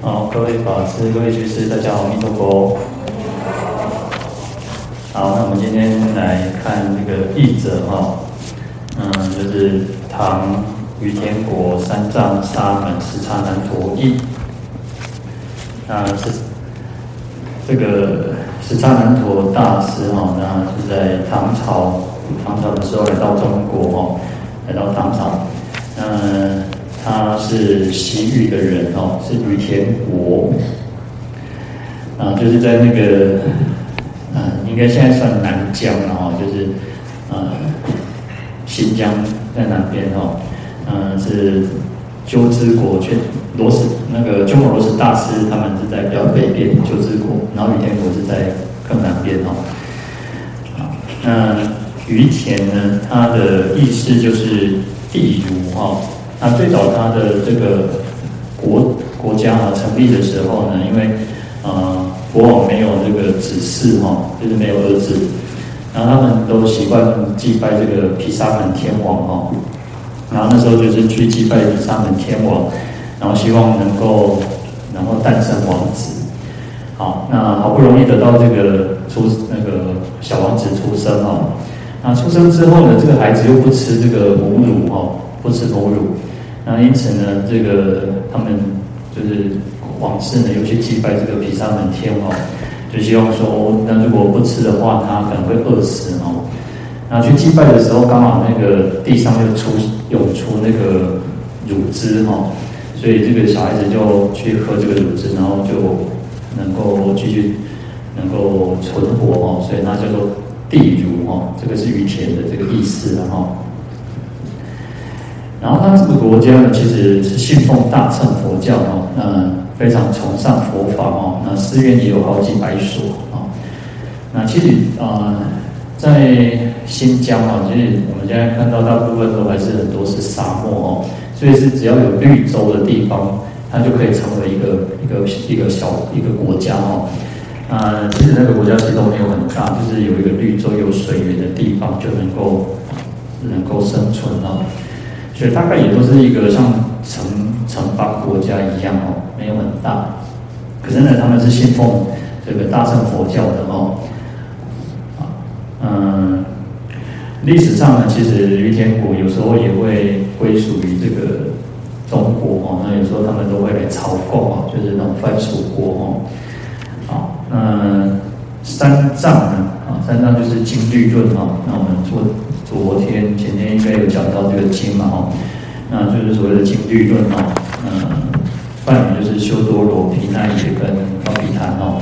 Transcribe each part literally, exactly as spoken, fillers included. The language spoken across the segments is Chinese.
好，各位法师、各位居士，大家好，阿弥陀佛。好，那我们今天来看这个译者哈，嗯，就是唐于天国三藏沙门十刹难陀译。那是这个十刹难陀大师哈，那是在唐朝，唐朝的时候来到中国哈，来到唐朝，嗯。他是西域的人哦，是于阗国啊，就是在那个啊，应该现在算南疆了哦，就是啊，新疆在南边哦，嗯、啊，是鸠兹国却罗什那个鸠摩罗什大师他们是在比较北边鸠兹国，然后于阗国是在更南边哦。那于阗呢，他的意思就是地如哦。那最早他的这个国国家啊成立的时候呢，因为呃国王没有这个子嗣哈、哦，就是没有儿子，然后他们都习惯祭拜这个毗沙门天王哦，然后那时候就是去祭拜毗沙门天王，然后希望能够然后诞生王子，好，那好不容易得到这个出那个小王子出生哦，那出生之后呢，这个孩子又不吃这个母乳哦，不吃母乳。那因此呢，这个他们就是往事呢，又去祭拜这个毗沙门天王，就希望说，那如果不吃的话，他可能会饿死哦。那去祭拜的时候，刚好那个地上又出涌出那个乳汁哦，所以这个小孩子就去喝这个乳汁，然后就能够继续能够存活哦，所以它叫做地乳哦，这个是于阗的这个意思哦。然后他这个国家呢，其实是信奉大乘佛教哦，那非常崇尚佛法哦，那寺院也有好几百所哦。那其实啊、呃，在新疆啊，其实我们现在看到大部分都还是很多是沙漠哦，所以是只要有绿洲的地方，它就可以成为一个一个一个小一个国家哦。啊，其实那个国家其实都没有很大，就是有一个绿洲有水源的地方就能够能够生存哦。所以大概也都是一个像城城邦国家一样哦，没有很大。可是呢，他们是信奉这个大乘佛教的哦。嗯，历史上呢，其实于阗国有时候也会归属于这个中国哦。那有时候他们都会来朝贡哦，就是那种藩属国哦。好，那三藏呢？啊，三藏就是经律论哦。那我们做。昨天、前天应该有讲到这个经嘛，哦，那就是所谓的经律论哦，嗯，梵语就是修多罗、皮那耶跟高毗昙哦。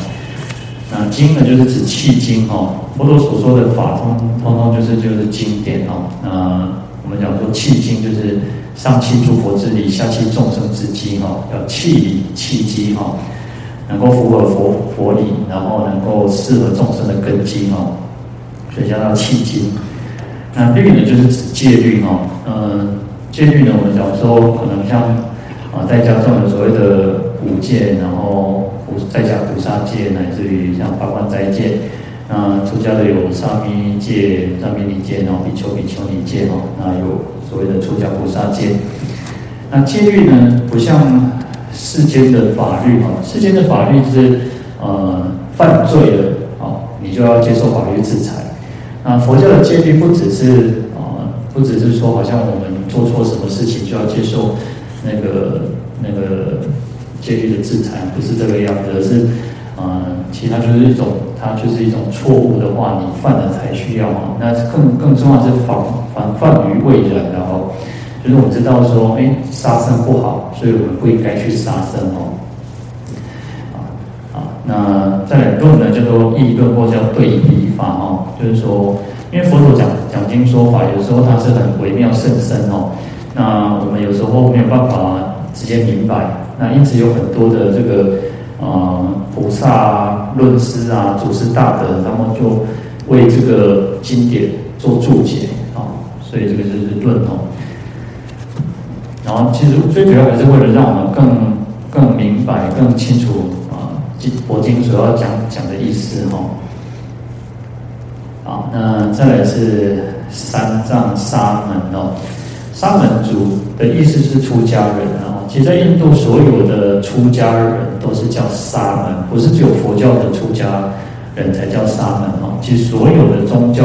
那经呢，就是指契经哦，佛陀所说的法通，通通就是就是经典哦。那我们讲说契经就是上契诸佛之理，下契众生之机哦，叫契理、契机哦，能够符合佛佛理，然后能够适合众生的根基哦，所以叫做契经。那律呢，就是指戒律哦，嗯，戒律呢，我们讲说可能像啊，在家中有所谓的五戒，然后在家菩萨戒，乃至于像八关斋戒，那出家的有沙弥戒、沙弥尼戒，然后比丘、比丘尼戒哦，那有所谓的出家菩萨戒。那戒律呢，不像世间的法律哦，世间的法律是呃犯罪了哦，你就要接受法律制裁。那佛教的戒律不只是啊，不只是说好像我们做错什么事情就要接受那个那个戒律的制裁，不是这个样子，而是啊，其他就是一种，它就是一种错误的话，你犯了才需要嘛。那更更重要是防防范于未然的哦，就是我们知道说，哎，杀生不好，所以我们不应该去杀生哦。那再来论呢，叫做议论或叫对比法哦，就是说，因为佛陀讲讲经说法，有时候它是很微妙甚深哦，那我们有时候没有办法直接明白，那因此有很多的这个呃菩萨啊、论师啊、祖师大德，他们就为这个经典做注解哦，所以这个就是论哦。然后其实最主要还是为了让我们更更明白、更清楚。佛经所要讲讲的意思哈、哦，好，那再来是三藏沙门哦，沙门族的意思是出家人啊。其实，在印度所有的出家人都是叫沙门，不是只有佛教的出家人才叫沙门哦。其实，所有的宗教，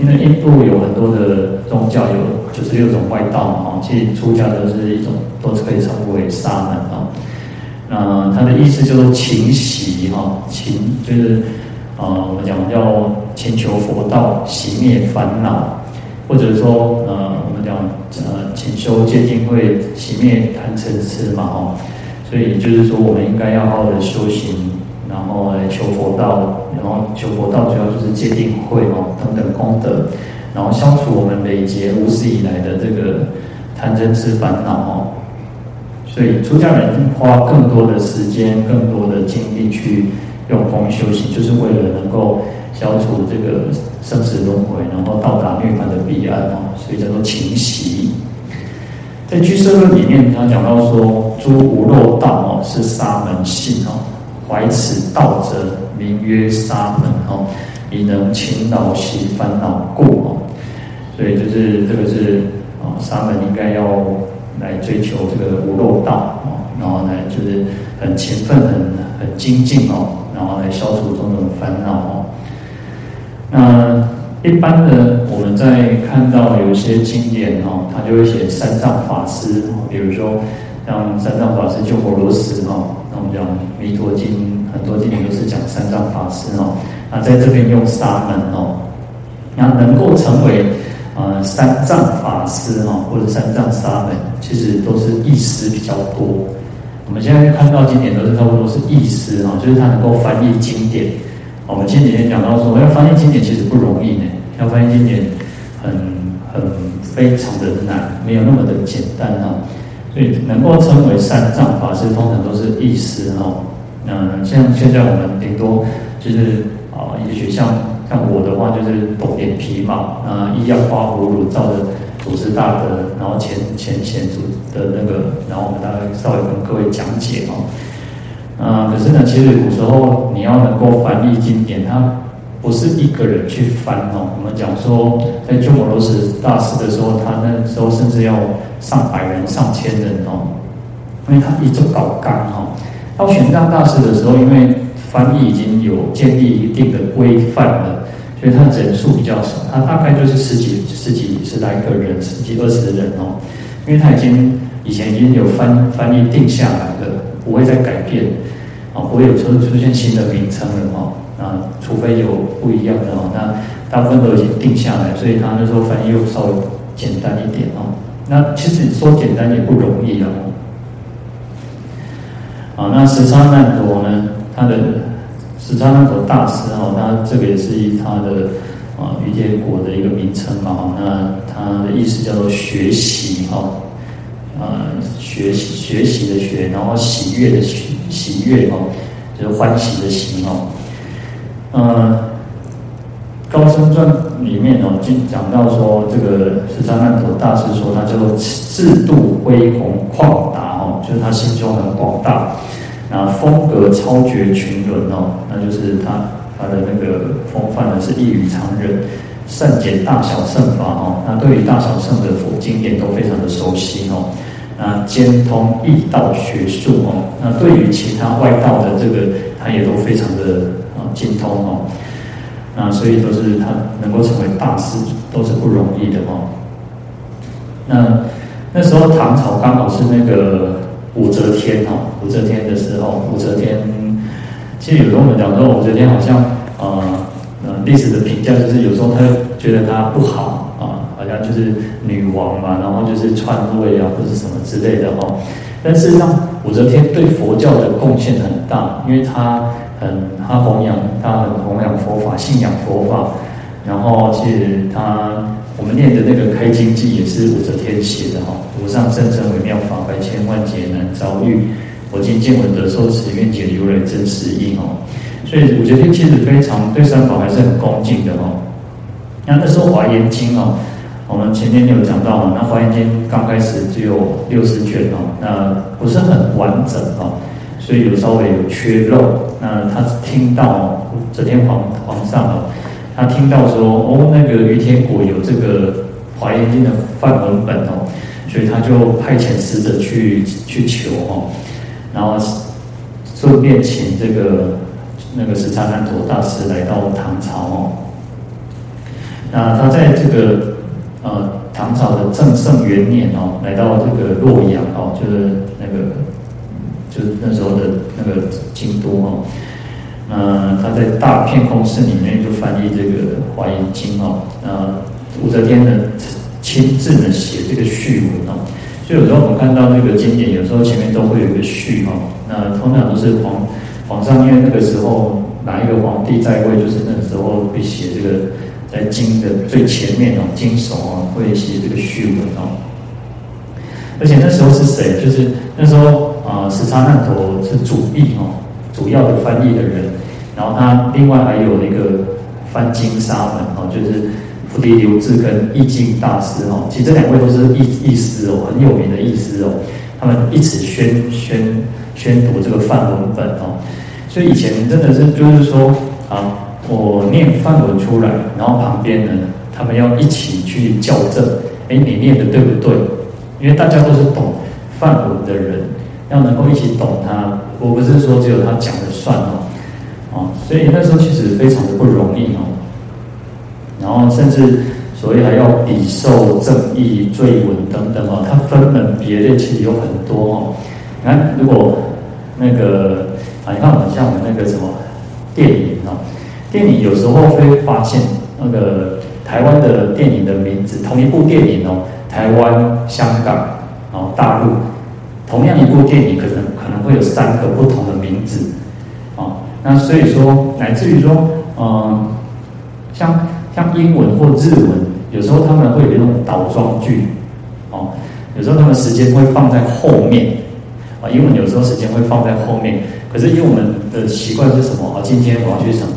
因为印度有很多的宗教有九十六种外道哦，其实出家都是一种，都是可以称为沙门哦。那它的意思就是勤习哈，勤就是呃，我们讲叫勤求佛道，熄灭烦恼。或者说，呃，我们讲，呃，勤修戒定慧，熄灭贪嗔痴嘛，哦，所以就是说，我们应该要好好的修行，然后来求佛道，然后求佛道主要就是戒定慧哦，等等功德，然后消除我们累劫无始以来的这个贪嗔痴烦恼哦。所以出家人花更多的时间、更多的精力去用功修行，就是为了能够消除这个生死轮回，然后到达涅槃的彼岸哦，所以叫做勤习。在《俱舍论》里面，他讲到说，诸无漏道哦是沙门性哦，怀此道者名曰沙门哦，以能勤劳习烦恼故哦。所以就是这个是哦，沙门应该要来追求这个无漏道哦，然后呢就是很勤奋、很很精进哦，然后来消除种种烦恼哦。那一般的，我们在看到有一些经典哦，他就会写三藏法师，比如说像三藏法师鸠摩罗什哦，那我们讲《弥陀经》，很多经典都是讲三藏法师哦。那在这边用沙门哦，那能够成为呃三藏法师哦，或者三藏沙门，其实都是译师比较多。我们现在看到经典都是差不多是译师哦，就是他能够翻译经典。我们前几天讲到说，要翻译经典其实不容易呢，要翻译经典很很非常的难，没有那么的简单哦。所以能够称为三藏法师，通常都是译师哦。那像现在我们顶多就是啊，也许像像我的话，就是懂点皮毛，那一样花葫芦照着祖师大德，然后前前贤祖的那个，然后我们大概稍微跟各位讲解哦。啊、嗯，可是呢，其实有时候你要能够翻译经典，它不是一个人去翻哦。我们讲说，在鸠摩罗什大师的时候，他那时候甚至要上百人、上千人哦，因为他一直搞纲哦。到玄奘大师的时候，因为翻译已经有建立一定的规范了，所以他人数比较少，他大概就是十几、十几、十来个人、十几二十人哦，因为他已经以前已经有翻翻译定下来了。不会再改变，啊，不会有出出现新的名称了哦。那除非有不一样的哦，那大部分都已经定下来，所以他那时候翻译又稍微简单一点哦。那其实说简单也不容易啊。啊，那十叉难陀呢？他的十叉难陀大师哦，他这个也是以他的啊瑜珈国的一个名称嘛。那他的意思叫做学习哦。呃，学习学习的学，然后喜悦的喜喜悦哦，就是欢喜的喜哦。呃，《高僧传》里面哦，就讲到说，这个十叉难陀大师说，他叫做智度恢宏旷达哦，就是他心胸很广大，那风格超绝群伦哦，那就是他他的那个风范呢是异于常人。善解大小乘法哦，那对于大小乘的佛经典都非常的熟悉哦，那兼通义道学术哦，那对于其他外道的这个他也都非常的啊精通哦，那所以都是他能够成为大师都是不容易的哦。那那时候唐朝刚好是那个武则天哦，武则天的时候，武则天其实有时候我们讲说武则天好像呃。历史的评价就是有时候他觉得他不好啊，好像就是女王嘛，然后就是篡位啊，或者什么之类的哦。但事实上，武则天对佛教的贡献很大，因为他很他弘扬他很弘扬佛法，信仰佛法。然后其实他我们念的那个《开经记》也是武则天写的哈、哦，无上甚深微妙法，百千万劫难遭遇。我今见闻得受持，愿解如来真实义哦。所以武则天其实非常对三宝还是很恭敬的哦。那那时候《华严经》哦，我们前天有讲到嘛，那《华严经》刚开始只有六十卷哦，那不是很完整哦，所以有稍微有缺漏。那他听到武则天皇皇上哦，他听到说哦，那个于天国有这个《华严经》的梵文本哦，所以他就派遣使者去去求哦，然后顺便请这个那个十叉难陀大师来到唐朝哦。那他在这个呃唐朝的正圣元年哦，来到这个洛阳哦，就是那个就是那时候的那个京都哦。呃，他在大片空寺里面就翻译这个《华严经》哦，呃，武则天呢亲自呢写这个序文哦，所以有时候我们看到那个经典，有时候前面都会有一个序哦，那通常都是皇皇上，因为那个时候哪一个皇帝在位，就是那时候会写这个在经的最前面哦，经首哦会写这个序文哦，而且那时候是谁？就是那时候啊，十叉难陀是主译哦。主要的翻译的人，然后他另外还有一个翻经沙门哦，就是菩提留志跟义净大师哦，其实这两位都是义义师哦，很有名的义师哦，他们一起宣宣宣读这个梵文本哦，所以以前真的是就是说啊，我念梵文出来，然后旁边呢，他们要一起去校正，哎，你念的对不对？因为大家都是懂梵文的人，要能够一起懂它。我不是说只有他讲的算哦，哦，所以那时候其实非常的不容易哦。然后甚至所谓还要比受正义、罪文等等哦，它分门别类其实有很多哦。你看，如果那个啊，你看我们像我们那个什么电影哦，电影有时候会发现那个台湾的电影的名字，同一部电影哦，台湾、香港、哦大陆。同样一部电影可能可能会有三个不同的名字，哦，那所以说乃至于说，嗯，像像英文或日文，有时候他们会有一种倒装句，哦，有时候他们时间会放在后面，啊，英文有时候时间会放在后面，可是因为我们的习惯是什么？啊，今天我要去什么？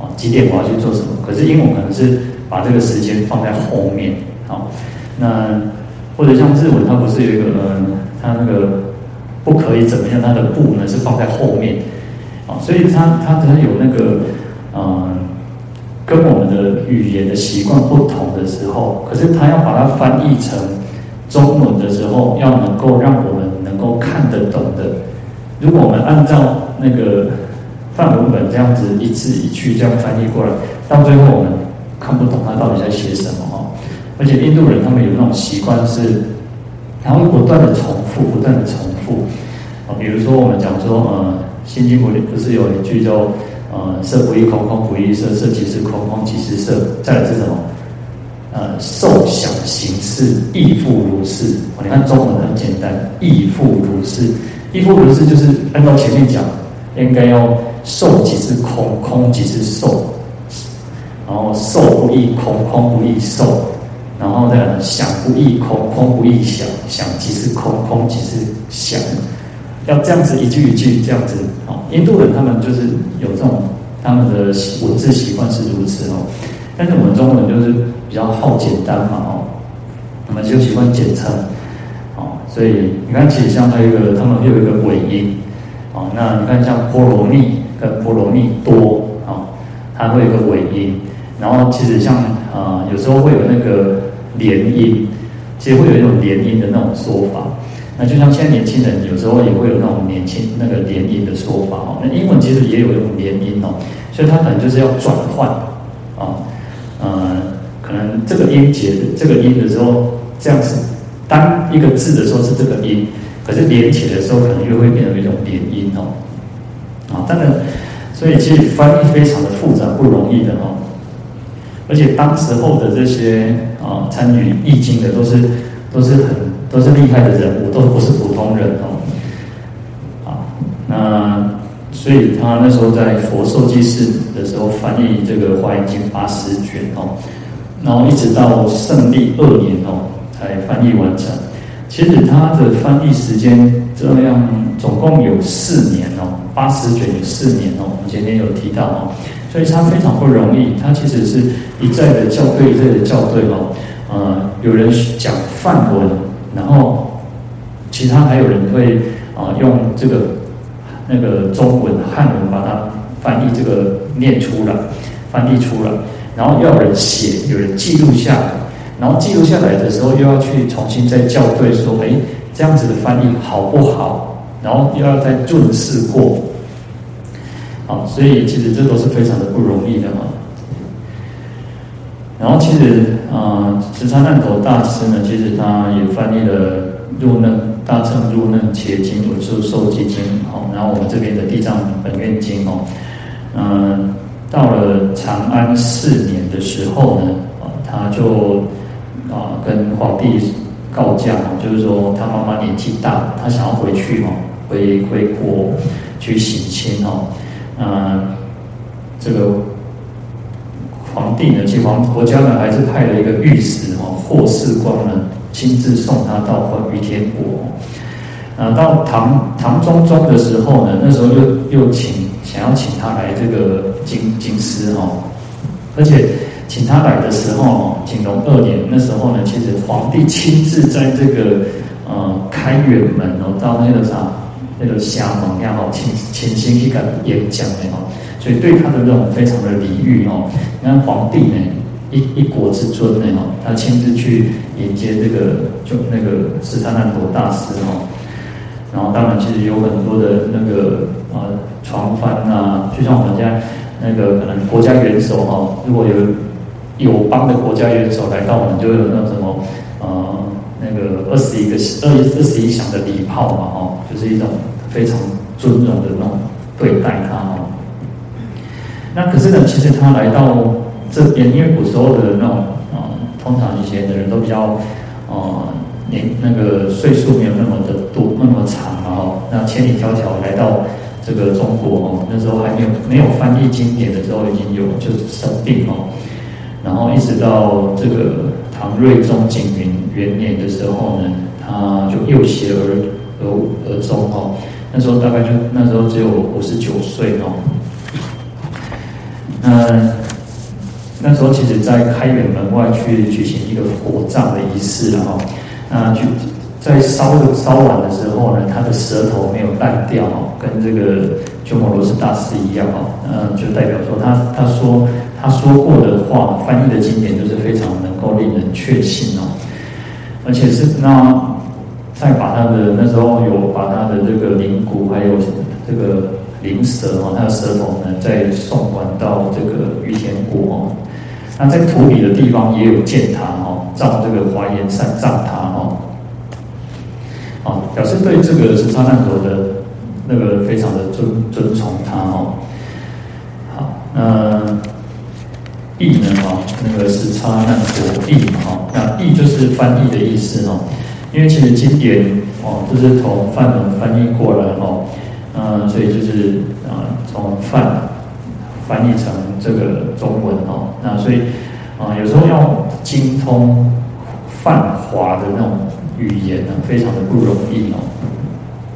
啊，几点我要去做什么？可是英文可能是把这个时间放在后面，好，那或者像日文，它不是有一个嗯。它那个不可以怎么样？它的不呢是放在后面，啊，所以它它它有那个嗯，跟我们的语言的习惯不同的时候，可是它要把它翻译成中文的时候，要能够让我们能够看得懂的。如果我们按照那个梵文本这样子一字一句这样翻译过来，到最后我们看不懂它到底在写什么哦。而且印度人他们有那种习惯是。然后不断的重复，不断的重复，啊，比如说我们讲说，呃，《心经》不是有一句叫，呃，色不异空，空不异色，色即是空，空即是色。再来是什么？呃，受想行识，亦复如是。哦，你看中文很简单，亦复如是。亦复如是就是按照前面讲，应该要受即是空，空即是受，然后受不异空，空不异受。然后呢，想不异空，空不异想，想即是空，空即是想。要这样子一句一句这样子哦。印度人他们就是有这种他们的文字习惯是如此哦。但是我们中文就是比较好简单嘛哦，我们就习惯简称哦。所以你看，其实像还有一个他们又有一个尾音哦。那你看像波罗蜜跟波罗蜜多哦，它会有一个尾音。然后其实像啊、呃，有时候会有那个。连音，其实会有一种连音的那种说法。那就像现在年轻人有时候也会有那种年轻那个连音的说法哦。那英文其实也有一种连音哦，所以它可能就是要转换哦。呃，可能这个音节这个音的时候，这样子单一个字的时候是这个音，可是连起来的时候可能又会变成一种连音哦。啊、哦，当然，所以其实翻译非常的复杂，不容易的哦。而且当时候的这些啊、呃、参与译经的都是都是很都是厉害的人物，都不是普通人哦。啊，那所以他那时候在佛授记寺的时候翻译这个《华严经》八十卷哦，然后一直到圣历二年哦才翻译完成。其实他的翻译时间这样总共有四年哦，八十卷有四年哦，我们前面有提到哦。所以它非常不容易，它其实是一再的校对，一再的校对哦。呃，有人讲梵文，然后其他还有人会啊、呃、用这个那个中文汉文把它翻译这个念出来，翻译出来，然后要有人写，有人记录下来，然后记录下来的时候，又要去重新再校对说，哎，这样子的翻译好不好？然后又要再润饰过。好，所以其实这都是非常的不容易的嘛。然后其实啊，直参难陀大师呢，其实他也翻译了入嫩大乘入嫩伽经、文殊授记经，哦，然后我们这边的地藏本愿经哦，嗯，到了长安四年的时候呢，啊，他就啊跟皇帝告假，就是说他妈妈年纪大，他想要回去哦，回回国去省亲哦，嗯，这个。皇帝呢，其实皇国家呢还是派了一个御史哦，霍世光呢亲自送他到于天国。啊，到唐唐中宗的时候呢，那时候又又请想要请他来这个京京师哦，而且请他来的时候，景龙二年那时候呢，其实皇帝亲自在这个呃开远门哦，到那个啥那个厦门呀哦，请请先去敢演讲的哦。所以对他的那种非常的礼遇哦，那皇帝呢，一一国之尊呢哦，他亲自去迎接这个就那个直参难陀大师哦，然后当然其实有很多的那个呃传翻啊，就像我们现在那个可能国家元首哦，如果有友邦的国家元首来到，我们就有那什么呃那个二十一个二二十一响的礼炮嘛哦，就是一种非常尊荣的那种对待他哦。那可是呢，其实他来到这边，因为古时候的那种啊、呃，通常以前的人都比较呃年那个岁数没有那么的多那么长哦，那千里迢迢来到这个中国哦，那时候还没有没有翻译经典的时候，已经有就生病哦，然后一直到这个唐睿宗景云元年的时候呢，他就右胁而而而终哦，那时候大概就那时候只有五十九岁哦。嗯，那时候其实，在开远门外去举行一个火葬的仪式啊，那去在烧烧完的时候呢，他的舌头没有烂掉哦，跟这个鸠摩罗什大师一样哦，嗯，就代表说他他说他说过的话，翻译的经典就是非常能够令人确信哦，而且是那再把他的那时候有把他的这个灵骨还有这个。灵蛇哦，他的舌头呢，再送还到这个于天国哦。那在土里的地方也有建塔哦，造这个华严三藏塔哦。哦，表示对这个直参难陀的那个非常的尊尊崇他哦。好，那译呢哦，那个直参难陀译哦，那译就是翻译的意思哦。因为其实经典哦，就是从梵文翻译过来哦。嗯，所以就是啊，从梵翻译成这个中文哦，那所以啊，有时候要精通梵华的那种语言呢，非常的不容易哦。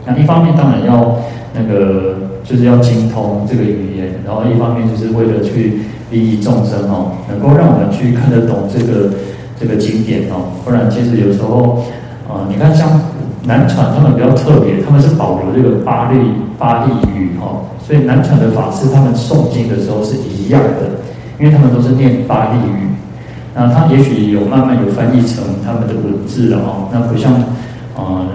那一方面当然要那个就是要精通这个语言，然后一方面就是为了去利益众生哦，能够让我们去看得懂这个这个经典哦，不然其实有时候啊，你看像。南传他们比较特别，他们是保留这个巴利巴利语哦，所以南传的法师他们诵经的时候是一样的，因为他们都是念巴利语。那他也许有慢慢有翻译成他们的文字了哦，那不像呃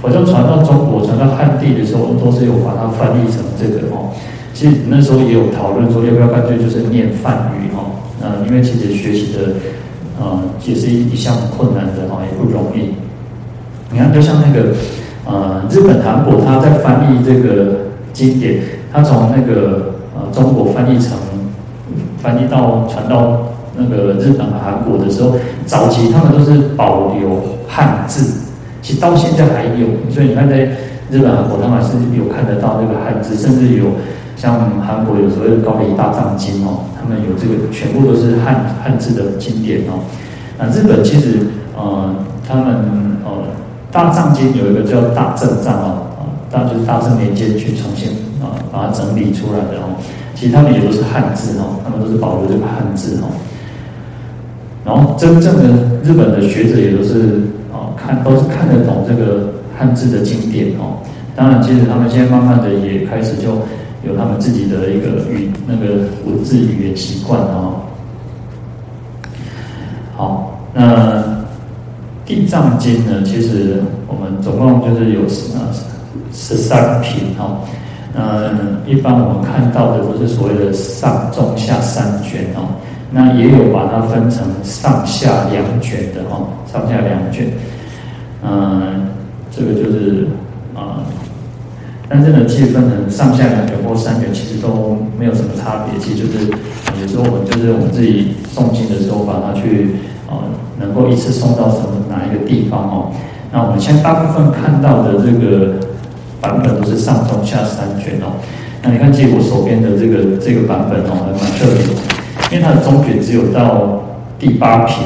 佛教传到中国、传到汉地的时候，都是有把它翻译成这个哦。其实那时候也有讨论说，要不要干脆就是念梵语哦？呃，因为其实学习的呃也是一项困难的哦，也不容易。你看，就像那个，呃，日本、韩国，他在翻译这个经典，他从那个呃中国翻译成，翻译到传到那个日本、韩国的时候，早期他们都是保留汉字，其实到现在还有，所以你看在日本、韩国，他们还是有看得到这个汉字，甚至有像韩国有所谓的高丽大藏经哦，他们有这个全部都是汉汉字的经典哦。那日本其实呃，他们呃。大藏经有一个叫大正藏哦，啊，大就是大正年间去重新啊把它整理出来的哦。其实他们也都是汉字哦，他们都是保留这个汉字哦。然后真正的日本的学者也都是啊看都是看得懂这个汉字的经典哦。当然，其实他们现在慢慢的也开始就有他们自己的一个语那个文字语言习惯哦。好，那地藏经呢，其实我们总共就是有呃十三品哦。那一般我们看到的都是所谓的上中下三卷哦，那也有把它分成上下两卷的哦，上下两卷。嗯，这个就是啊、嗯，但是呢，其实分成上下两卷或三卷，其实都没有什么差别。其实就是有时候我们就是我们自己诵经的时候，把它去啊、嗯，能够一次诵到什么哪一个地方哦。那我们现在大部分看到的这个版本都是上中下三卷哦。那你看，其实我手边的这个这个版本哦，还蛮特别，因为它的中卷只有到第八品，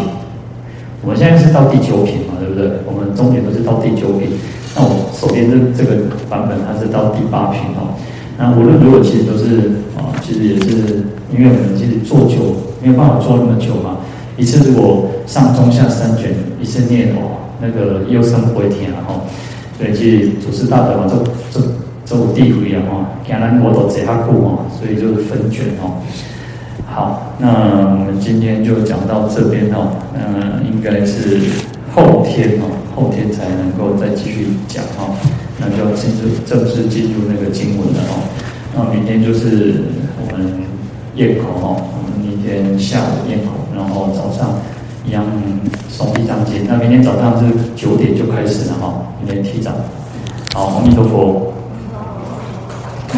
我们现在是到第九品嘛，对不对？我们中卷都是到第九品，那我手边的这个版本它是到第八品哦。那无论如何，其实都是啊，其实也是因为我们其实做久没有办法做那么久嘛，一次如果上中下三卷一次念哦，那个又生不会停啊吼。所以其实祖师大德嘛，做做做有智慧啊吼，行咱佛道坐较久哦，所以就是分卷哦。好，那我们今天就讲到这边哦，嗯，应该是后天哦，后天才能够再继续讲哦，那就进入正式进入那个经文了哦。那明天就是我们宴口哦，我们明天下午宴口，然后早上一样诵地藏经，那明天早上是九点就开始了哈，明天提早。好，阿弥陀佛。